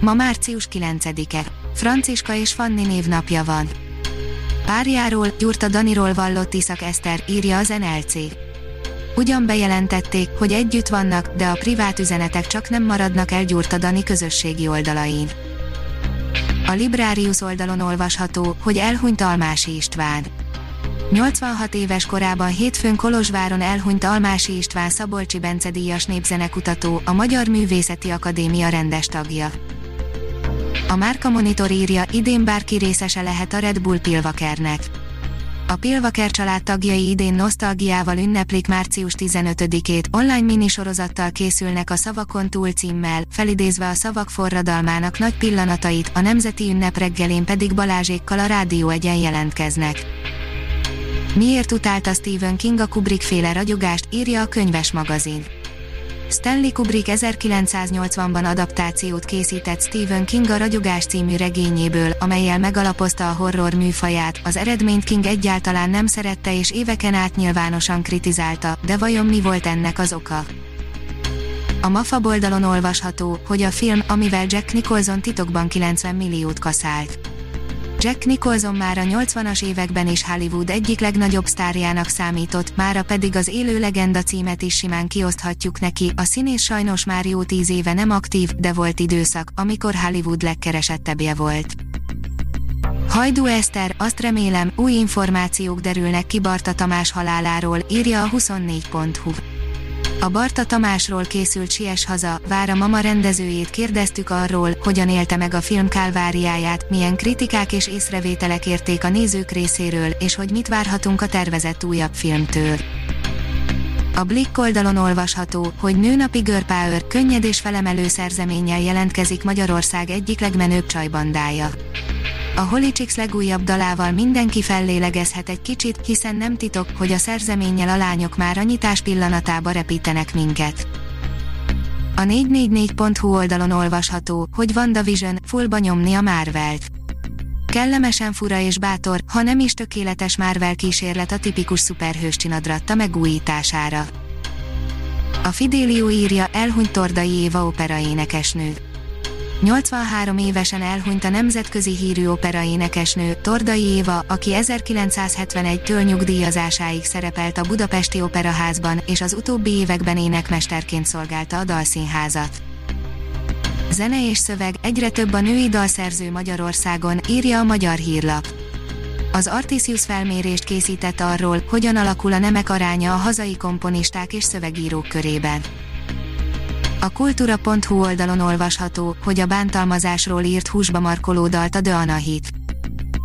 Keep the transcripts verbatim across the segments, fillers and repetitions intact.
Ma március kilencedike. Franciska és Fanni névnapja van. Párjáról, Gyurta Daniról vallott Iszak Eszter, írja az en el cé. Ugyan bejelentették, hogy együtt vannak, de a privát üzenetek csak nem maradnak el Gyurta Dani közösségi oldalain. A Librarius oldalon olvasható, hogy elhunyt Almási István. nyolcvanhat éves korában hétfőn Kolozsváron elhunyt Almási István Szabolcsi Bence díjas népzenekutató, a Magyar Művészeti Akadémia rendes tagja. A Márka Monitor írja, idén bárki részese lehet a Red Bull Pilvakernek. A Pilvaker család tagjai idén nosztalgiával ünneplik március tizenötödikét, online minisorozattal készülnek a Szavakon túl címmel, felidézve a szavak forradalmának nagy pillanatait, a nemzeti ünnepreggelén pedig Balázsékkal a Rádió egyen jelentkeznek. Miért utálta Stephen King a Kubrick féle ragyogást, írja a könyves magazin. Stanley Kubrick ezerkilencszáznyolcvanban adaptációt készített Stephen King a Ragyogás című regényéből, amellyel megalapozta a horror műfaját. Az eredményt King egyáltalán nem szerette és éveken át nyilvánosan kritizálta, de vajon mi volt ennek az oka? A MAFA oldalon olvasható, hogy a film, amivel Jack Nicholson titokban kilencven milliót kaszált. Jack Nicholson már a nyolcvanas években is Hollywood egyik legnagyobb sztárjának számított, mára pedig az élő legenda címet is simán kioszthatjuk neki. A színész sajnos már jó tíz éve nem aktív, de volt időszak, amikor Hollywood legkeresettebbje volt. Hajdú Eszter, azt remélem, új információk derülnek ki Barta Tamás haláláról, írja a huszonnégy pont hu. A Barta Tamásról készült Siess haza, Vár a mama rendezőjét kérdeztük arról, hogyan élte meg a film kálváriáját, milyen kritikák és észrevételek érték a nézők részéről, és hogy mit várhatunk a tervezett újabb filmtől. A Blikk oldalon olvasható, hogy nőnapi girl power, könnyed és felemelő szerzeménnyel jelentkezik Magyarország egyik legmenőbb csajbandája. A Holy Chicks legújabb dalával mindenki fellélegezhet egy kicsit, hiszen nem titok, hogy a szerzeménnyel a lányok már a nyitás pillanatába repítenek minket. A négy négy négy pont hu oldalon olvasható, hogy WandaVision, fullba nyomni a Marvelt. Kellemesen fura és bátor, ha nem is tökéletes Marvel kísérlet a tipikus szuperhős csinadratta megújítására. A Fidelio írja, elhunyt Tordai Éva operaénekesnő. nyolcvanhárom évesen elhunyt a nemzetközi hírű operaénekesnő, Tordai Éva, aki ezerkilencszázhetvenegytől nyugdíjazásáig szerepelt a Budapesti Operaházban, és az utóbbi években énekmesterként szolgálta a dalszínházat. Zene és szöveg, egyre több a női dalszerző Magyarországon, írja a Magyar Hírlap. Az Artisius felmérést készített arról, hogyan alakul a nemek aránya a hazai komponisták és szövegírók körében. A kultúra pont hu oldalon olvasható, hogy a bántalmazásról írt húsba markoló dalt a The Anahit.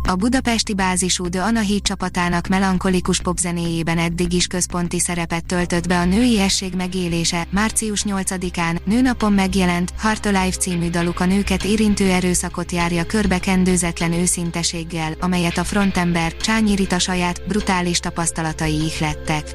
A budapesti bázisú The Anahit csapatának melankolikus popzenéjében eddig is központi szerepet töltött be a nőiesség megélése. Március nyolcadikán, nőnapon megjelent Heart Alive című daluk a nőket érintő erőszakot járja körbe kendőzetlen őszinteséggel, amelyet a frontember, Csányi Rita saját, brutális tapasztalatai ihlettek.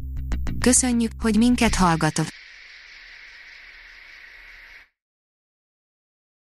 Köszönjük, hogy minket hallgatok!